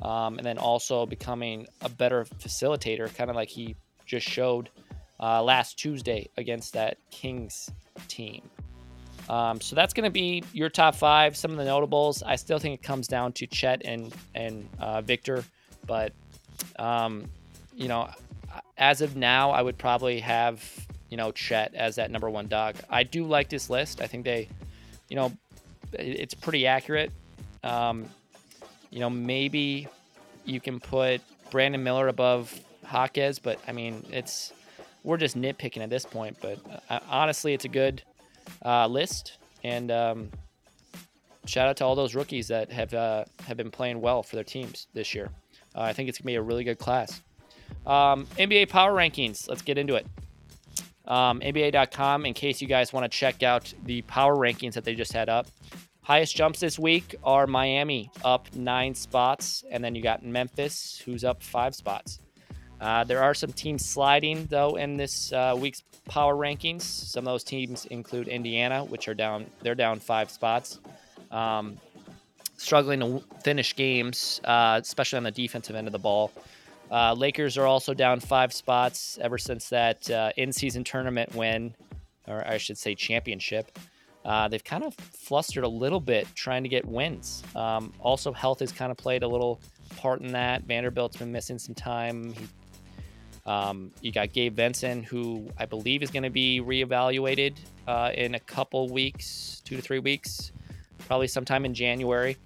Um, and then also becoming a better facilitator, kind of like he just showed uh, last Tuesday against that Kings team. Um, so that's going to be your top five, some of the notables. I still think it comes down to Chet and, and uh, Victor. But, um, you know, as of now, I would probably have, you know, Chet as that number one dog. I do like this list. I think they, you know, it's pretty accurate. Um You know, maybe you can put Brandon Miller above Jaquez, but I mean, it's we're just nitpicking at this point. But uh, honestly, it's a good uh, list, and um, shout out to all those rookies that have uh, have been playing well for their teams this year. Uh, I think it's gonna be a really good class. Um, N B A power rankings. Let's get into it. Um, N B A dot com. In case you guys want to check out the power rankings that they just had up. Highest jumps this week are Miami up nine spots, and then you got Memphis, who's up five spots. Uh, there are some teams sliding, though, in this uh, week's power rankings. Some of those teams include Indiana, which are down. They're down five spots, um, struggling to finish games, uh, especially on the defensive end of the ball. Uh, Lakers are also down five spots ever since that uh, in-season tournament win, or I should say championship. Uh, they've kind of flustered a little bit trying to get wins. Um, also, health has kind of played a little part in that. Vanderbilt's been missing some time. He, um, you got Gabe Benson, who I believe is going to be reevaluated uh, in a couple weeks, two to three weeks, probably sometime in January.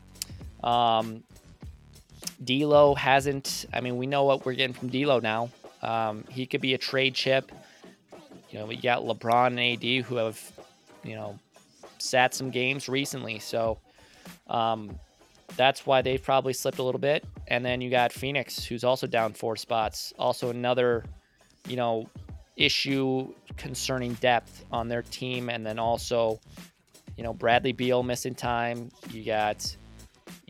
Um, D'Lo hasn't. I mean, we know what we're getting from D'Lo now. Um, he could be a trade chip. You know, we got LeBron and A D who have, you know, sat some games recently, so um, that's why they probably slipped a little bit. And then you got Phoenix, who's also down four spots. Also another, you know, issue concerning depth on their team. And then also, you know, Bradley Beal missing time. You got,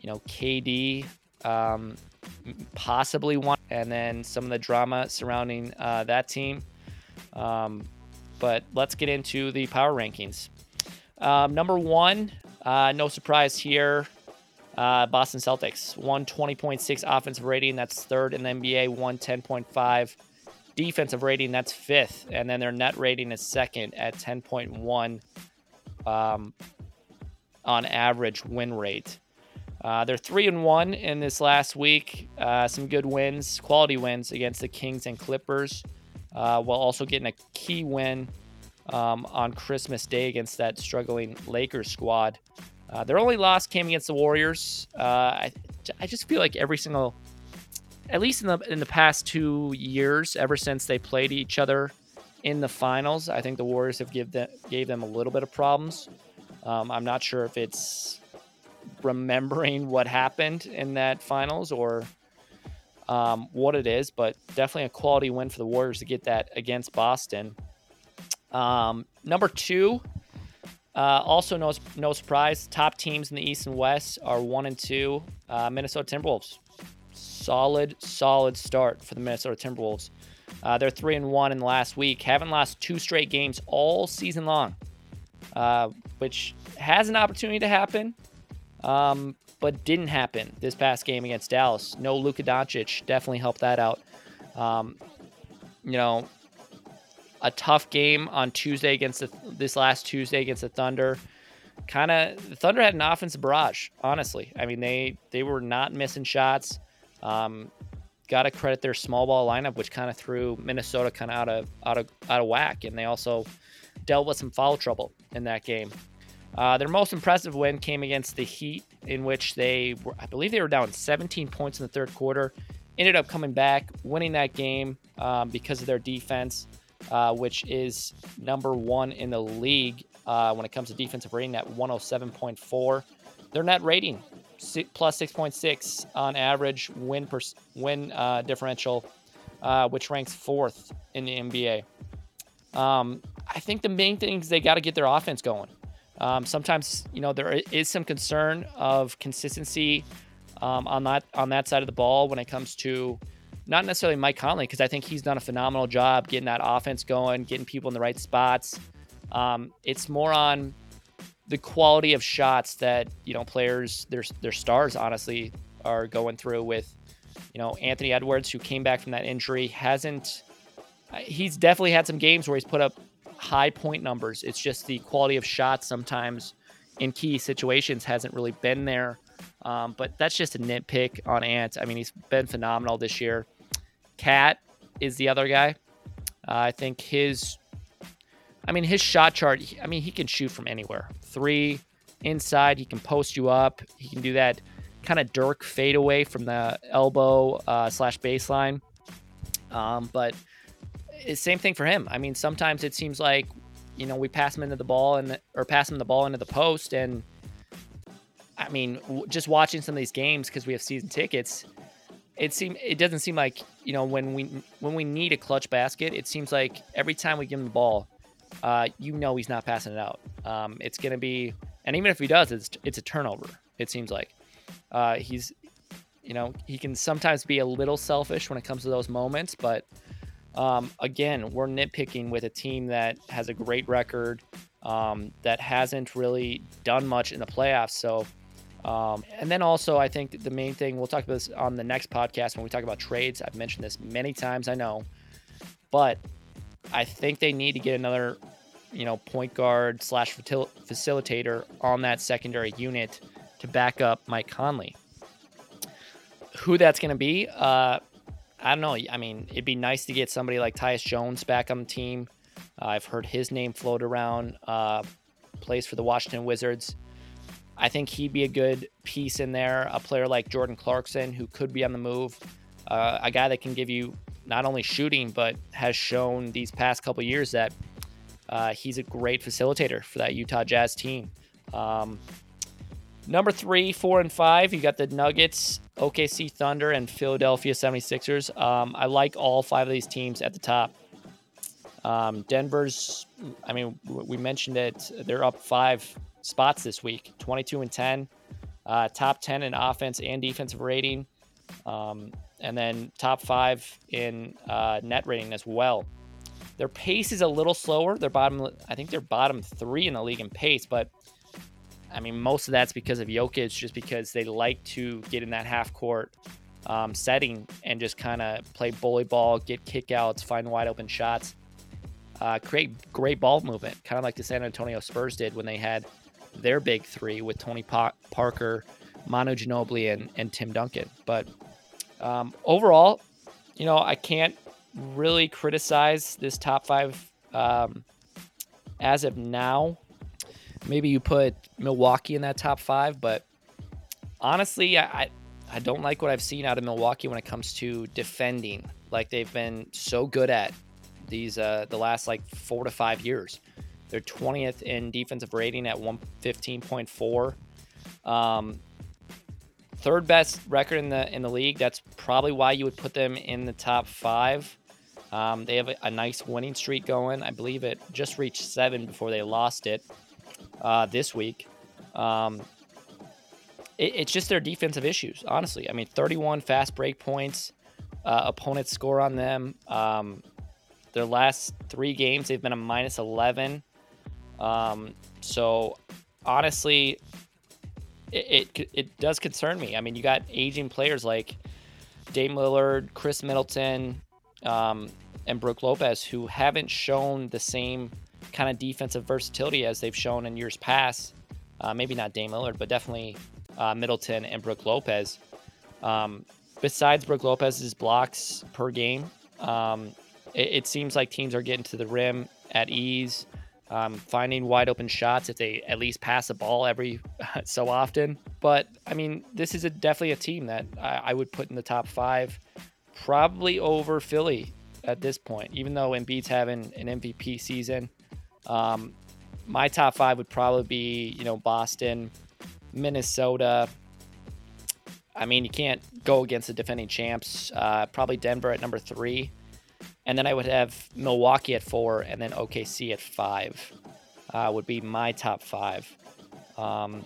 you know, K D. Um, possibly one, and then some of the drama surrounding uh, that team. Um, but let's get into the power rankings. Um, number one, uh, no surprise here, uh, Boston Celtics, one twenty point six offensive rating. That's third in the N B A, one ten point five defensive rating. That's fifth. And then their net rating is second at ten point one um, on average win rate. Uh, they're three and one in this last week. Uh, some good wins, quality wins against the Kings and Clippers, uh, while also getting a key win um, on Christmas Day against that struggling Lakers squad. Uh, their only loss came against the Warriors. Uh, I, I just feel like every single, at least in the in the past two years, ever since they played each other in the finals, I think the Warriors have give them gave them a little bit of problems. Um, I'm not sure if it's remembering what happened in that finals or um, what it is, but definitely a quality win for the Warriors to get that against Boston. Um, number two, uh, also no no surprise, top teams in the East and West are one and two. Uh, Minnesota Timberwolves, solid solid start for the Minnesota Timberwolves. Uh, they're three and one in the last week, haven't lost two straight games all season long, uh, which has an opportunity to happen. Um, but didn't happen this past game against Dallas. No Luka Doncic definitely helped that out. Um, you know, a tough game on Tuesday against the, this last Tuesday against the Thunder. Kind of, the Thunder had an offensive barrage, honestly. I mean, they, they were not missing shots. Um, got to credit their small ball lineup, which kind of threw Minnesota kind of out of, out of, out of whack. And they also dealt with some foul trouble in that game. Uh, their most impressive win came against the Heat, in which they were, I believe they were down seventeen points in the third quarter, ended up coming back, winning that game um, because of their defense, uh, which is number one in the league uh, when it comes to defensive rating at one oh seven point four. Their net rating, plus six point six on average win, per, win uh, differential, uh, which ranks fourth in the N B A. Um, I think the main thing is they got to get their offense going. Um, sometimes, you know, there is some concern of consistency um, on that on that side of the ball when it comes to not necessarily Mike Conley, because I think he's done a phenomenal job getting that offense going, getting people in the right spots. Um, it's more on the quality of shots that, you know, players, their their stars, honestly, are going through with, you know, Anthony Edwards, who came back from that injury, hasn't he's definitely had some games where he's put up high point numbers. It's just the quality of shots sometimes in key situations hasn't really been there. Um, but that's just a nitpick on Ant. I mean, he's been phenomenal this year. Cat is the other guy. Uh, I think his, I mean, his shot chart, I mean, he can shoot from anywhere. Three, inside, he can post you up. He can do that kind of Dirk fadeaway from the elbow uh, slash baseline. Um, but same thing for him. I mean, sometimes it seems like, you know, we pass him into the ball and or pass him the ball into the post. And I mean, w- just watching some of these games because we have season tickets, it seem it doesn't seem like, you know, when we when we need a clutch basket, it seems like every time we give him the ball, uh, you know, he's not passing it out. Um, it's gonna be, and even if he does, it's it's a turnover. It seems like uh, he's, you know, he can sometimes be a little selfish when it comes to those moments, but. Um, again, we're nitpicking with a team that has a great record, um, that hasn't really done much in the playoffs. So Um, and then also, I think the main thing, we'll talk about this on the next podcast when we talk about trades. I've mentioned this many times, I know. But I think they need to get another, you know, point guard slash facilitator on that secondary unit to back up Mike Conley. Who that's going to be, uh, I don't know. I mean, it'd be nice to get somebody like Tyus Jones back on the team. Uh, I've heard his name float around, uh, plays for the Washington Wizards. I think he'd be a good piece in there. A player like Jordan Clarkson, who could be on the move, uh, a guy that can give you not only shooting, but has shown these past couple years that uh, he's a great facilitator for that Utah Jazz team. Um, number three, four, and five, you got the Nuggets, O K C Thunder, and Philadelphia 76ers. Um, I like all five of these teams at the top. Um, Denver's, I mean, we mentioned it, they're up five spots this week, twenty-two and ten, uh, top ten in offense and defensive rating, um, and then top five in uh, net rating as well. Their pace is a little slower. They're bottom, I think they're bottom three in the league in pace, but I mean, most of that's because of Jokic, just because they like to get in that half court um, setting and just kind of play bully ball, get kickouts, find wide open shots, uh, create great ball movement, kind of like the San Antonio Spurs did when they had their big three with Tony pa- Parker, Manu Ginobili, and, and Tim Duncan. But um, overall, you know, I can't really criticize this top five um, as of now. Maybe you put Milwaukee in that top five, but honestly, I, I, I don't like what I've seen out of Milwaukee when it comes to defending. Like, they've been so good at these uh, the last like four to five years. They're twentieth in defensive rating at one fifteen point four. Um, third best record in the in the league. That's probably why you would put them in the top five. Um, they have a, a nice winning streak going. I believe it just reached seven before they lost it uh, this week. Um, it, it's just their defensive issues, honestly. I mean, thirty-one fast break points. Uh, opponents score on them. Um, their last three games, they've been a minus eleven. Um, so honestly, it, it it does concern me. I mean, you got aging players like Dame Lillard, Chris Middleton, um, and Brook Lopez, who haven't shown the same kind of defensive versatility as they've shown in years past. Uh, maybe not Dame Lillard, but definitely uh, Middleton and Brook Lopez. Um, besides Brook Lopez's blocks per game, um, it, it seems like teams are getting to the rim at ease. Um, finding wide open shots if they at least pass the ball every so often. But I mean, this is a, definitely a team that I, I would put in the top five, probably over Philly at this point, even though Embiid's having an M V P season. Um, my top five would probably be, you know, Boston, Minnesota. I mean, you can't go against the defending champs, uh, probably Denver at number three. And then I would have Milwaukee at four, and then O K C at five uh, would be my top five. Um,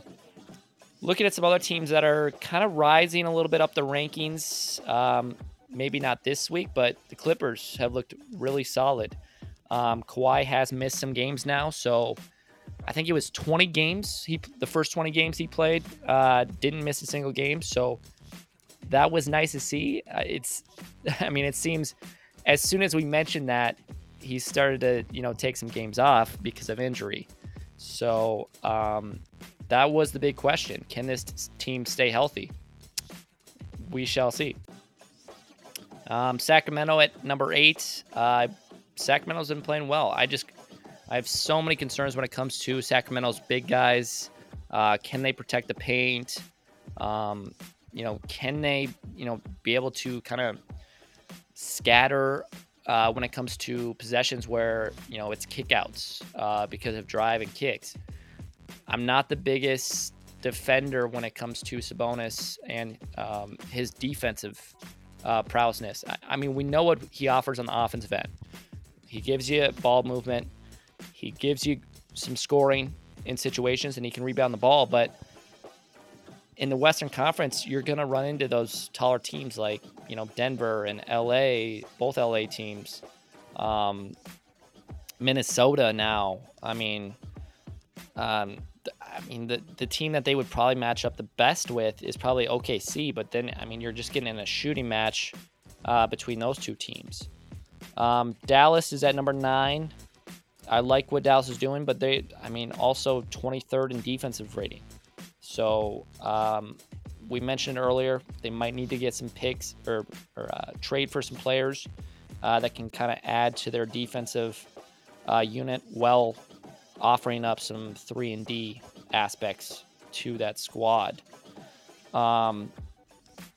looking at some other teams that are kind of rising a little bit up the rankings, um, maybe not this week, but the Clippers have looked really solid. Um, Kawhi has missed some games now, so I think it was twenty games. He the first twenty games he played uh, didn't miss a single game, so that was nice to see. Uh, it's, I mean, it seems. As soon as we mentioned that, he started to, you know, take some games off because of injury. So um, that was the big question. Can this t- team stay healthy? We shall see. Um, Sacramento at number eight. Uh, Sacramento's been playing well. I just, I have so many concerns when it comes to Sacramento's big guys. Uh, can they protect the paint? Um, you know, can they, you know, be able to kind of scatter uh, when it comes to possessions where, you know, it's kickouts uh, because of drive and kicks. I'm not the biggest defender when it comes to Sabonis and um, his defensive uh, prowess. I, I mean, we know what he offers on the offensive end. He gives you ball movement. He gives you some scoring in situations, and he can rebound the ball. But in the Western Conference, you're going to run into those taller teams like, you know, Denver and L A, both L A teams, um, Minnesota now. I mean, um, I mean, the, the team that they would probably match up the best with is probably O K C, but then, I mean, you're just getting in a shooting match uh, between those two teams. Um, Dallas is at number nine. I like what Dallas is doing, but they, I mean, also twenty-third in defensive rating. So um, we mentioned earlier, they might need to get some picks or, or uh, trade for some players uh, that can kind of add to their defensive uh, unit well, offering up some three and D aspects to that squad. Um,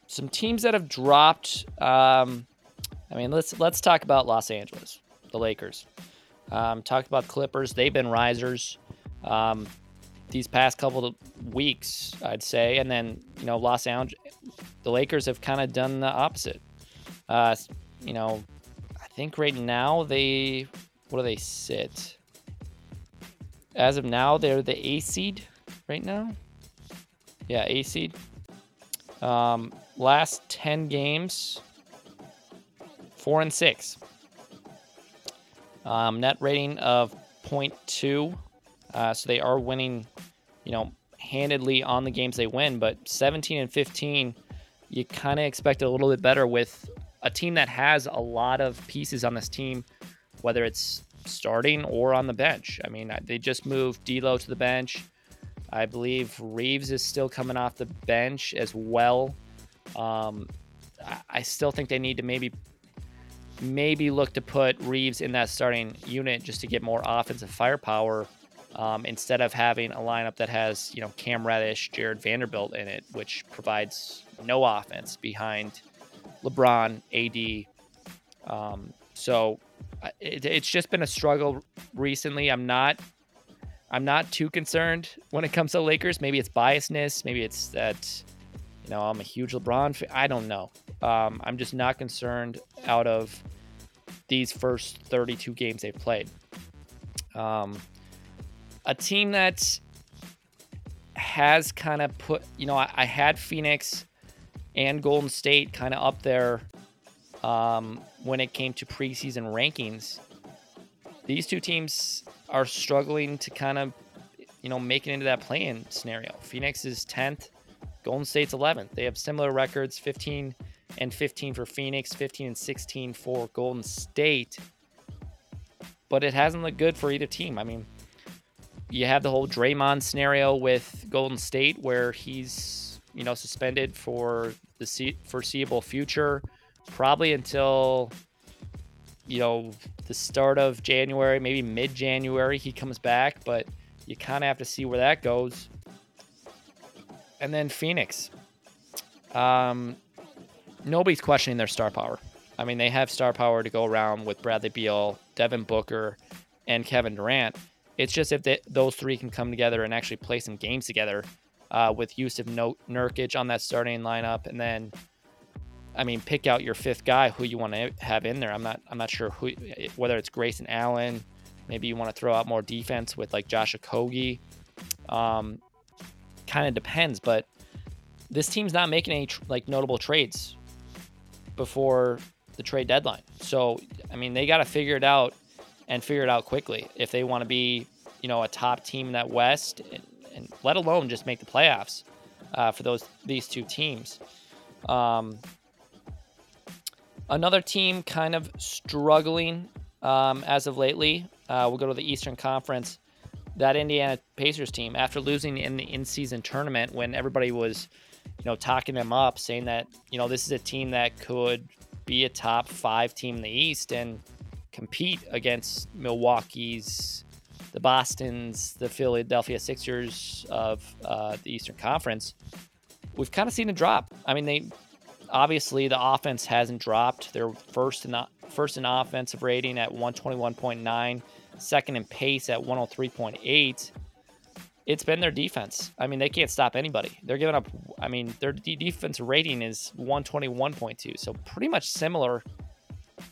some teams that have dropped. Um, I mean, let's let's talk about Los Angeles, the Lakers. Um, talked about Clippers. They've been risers um, these past couple of weeks, I'd say. And then, you know, Los Angeles, the Lakers have kind of done the opposite. Uh, you know, I think right now they, what do they sit? As of now, they're the A seed right now. Yeah, A seed. Um, last ten games, four and six. Um, net rating of point two. Uh, so they are winning, you know, handedly on the games they win. But seventeen and fifteen, you kind of expect a little bit better with a team that has a lot of pieces on this team, whether it's starting or on the bench. I mean, they just moved D'Lo to the bench. I believe Reeves is still coming off the bench as well. Um, I still think they need to maybe maybe look to put Reeves in that starting unit just to get more offensive firepower um, instead of having a lineup that has, you know, Cam Reddish, Jared Vanderbilt in it, which provides no offense behind LeBron, A D. Um, so it, it's just been a struggle recently. I'm not, I'm not too concerned when it comes to Lakers. Maybe it's biasness. Maybe it's that, you know, I'm a huge LeBron fan. I don't know. Um, I'm just not concerned out of these first thirty-two games they've played. Um, a team that has kind of put, you know, I, I had Phoenix and Golden State kind of up there um, when it came to preseason rankings. These two teams are struggling to kind of, you know, make it into that play-in scenario. Phoenix is tenth, Golden State's eleventh. They have similar records, fifteen and fifteen for Phoenix, fifteen and sixteen for Golden State. But it hasn't looked good for either team. I mean, you have the whole Draymond scenario with Golden State where he's, you know, suspended for the foreseeable future, probably until, you know, the start of January, maybe mid-January he comes back, but you kind of have to see where that goes. And then Phoenix. Um... Nobody's questioning their star power. I mean, they have star power to go around with Bradley Beal, Devin Booker, and Kevin Durant. It's just if they, those three can come together and actually play some games together uh, with Yusuf Nurkic on that starting lineup. And then, I mean, pick out your fifth guy who you want to have in there. I'm not I'm not sure who, whether it's Grayson Allen. Maybe you want to throw out more defense with like Josh Okogie. Um, kind of depends, but this team's not making any like notable trades before the trade deadline. So, I mean, they got to figure it out and figure it out quickly if they want to be, you know, a top team in that West and, and let alone just make the playoffs uh, for those, these two teams. Um, another team kind of struggling um, as of lately. Uh, we'll go to the Eastern Conference, that Indiana Pacers team, after losing in the in-season tournament when everybody was, you know, talking them up, saying that, you know, this is a team that could be a top five team in the East and compete against Milwaukee's, the Boston's, the Philadelphia Sixers of uh, the Eastern Conference. We've kind of seen a drop. I mean, they obviously the offense hasn't dropped. They're first in first in offensive rating at one twenty-one point nine, second in pace at one oh three point eight. It's been their defense. I mean, they can't stop anybody. They're giving up, I mean, their d- defense rating is one twenty-one point two. So pretty much similar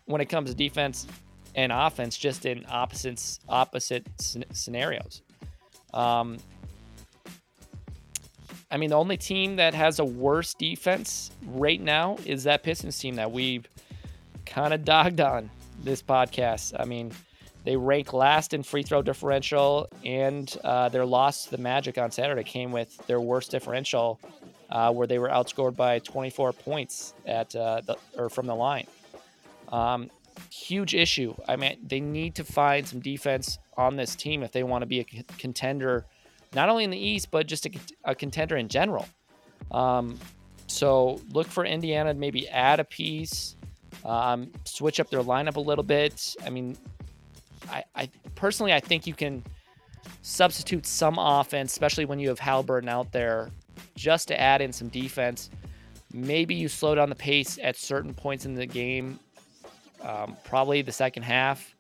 when it comes to defense and offense, just in opposites, opposite sc- scenarios. Um, I mean, the only team that has a worse defense right now is that Pistons team that we've kind of dogged on this podcast. I mean, They rank last in free throw differential, and uh, their loss to the Magic on Saturday came with their worst differential, uh, where they were outscored by twenty-four points at uh, the, or from the line. Um, huge issue. I mean, they need to find some defense on this team if they want to be a c- contender, not only in the East, but just a, a contender in general. Um, so look for Indiana to maybe add a piece, um, switch up their lineup a little bit. I mean, I, I personally, I think you can substitute some offense, especially when you have Halliburton out there, just to add in some defense. Maybe you slow down the pace at certain points in the game, um, probably the second half.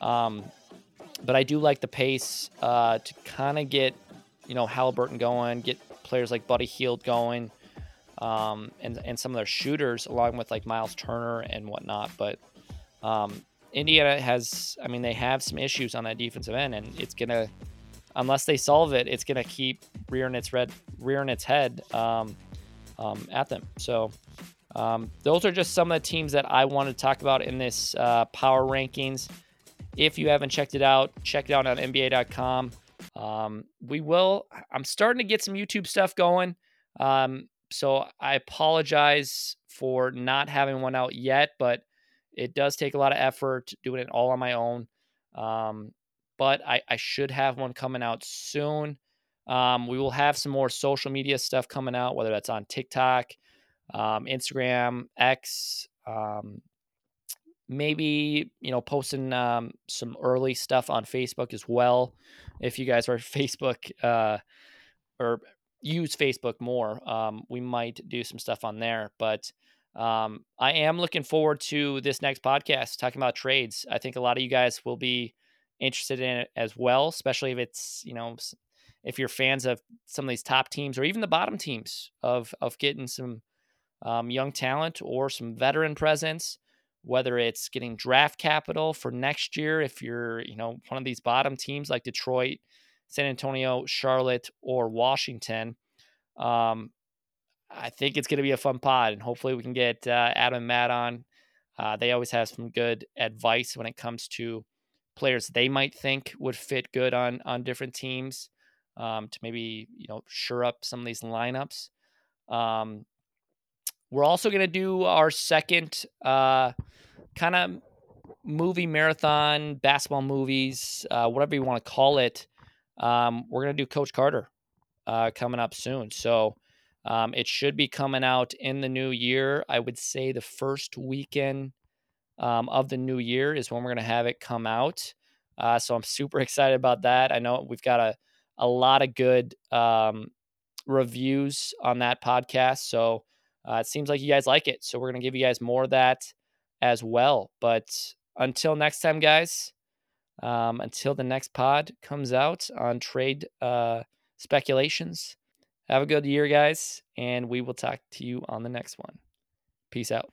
Um, but I do like the pace uh, to kind of get, you know, Halliburton going, get players like Buddy Hield going, um, and, and some of their shooters, along with like Miles Turner and whatnot. But, um, Indiana has, I mean, they have some issues on that defensive end, and it's going to, unless they solve it, it's going to keep rearing its red, rearing its head um, um, at them. So um, those are just some of the teams that I want to talk about in this uh, power rankings. If you haven't checked it out, check it out on N B A dot com. Um, we will, I'm starting to get some YouTube stuff going. Um, so I apologize for not having one out yet, but it does take a lot of effort doing it all on my own. Um, but I, I should have one coming out soon. Um, we will have some more social media stuff coming out, whether that's on TikTok, um, Instagram, X, um, maybe, you know, posting um, some early stuff on Facebook as well. If you guys are Facebook uh, or use Facebook more, um, we might do some stuff on there, but Um, I am looking forward to this next podcast talking about trades. I think a lot of you guys will be interested in it as well, especially if it's, you know, if you're fans of some of these top teams or even the bottom teams of, of getting some, um, young talent or some veteran presence, whether it's getting draft capital for next year. If you're, you know, one of these bottom teams like Detroit, San Antonio, Charlotte, or Washington, um, I think it's going to be a fun pod, and hopefully we can get uh, Adam and Matt on. Uh, they always have some good advice when it comes to players they might think would fit good on, on different teams, um, to maybe, you know, shore up some of these lineups. Um, we're also going to do our second uh, kind of movie marathon, basketball movies, uh, whatever you want to call it. Um, we're going to do Coach Carter uh, coming up soon. So, Um, it should be coming out in the new year. I would say the first weekend um, of the new year is when we're going to have it come out. Uh, so I'm super excited about that. I know we've got a, a lot of good um, reviews on that podcast. So uh, it seems like you guys like it. So we're going to give you guys more of that as well. But until next time, guys, um, until the next pod comes out on trade uh, speculations, have a good year, guys, and we will talk to you on the next one. Peace out.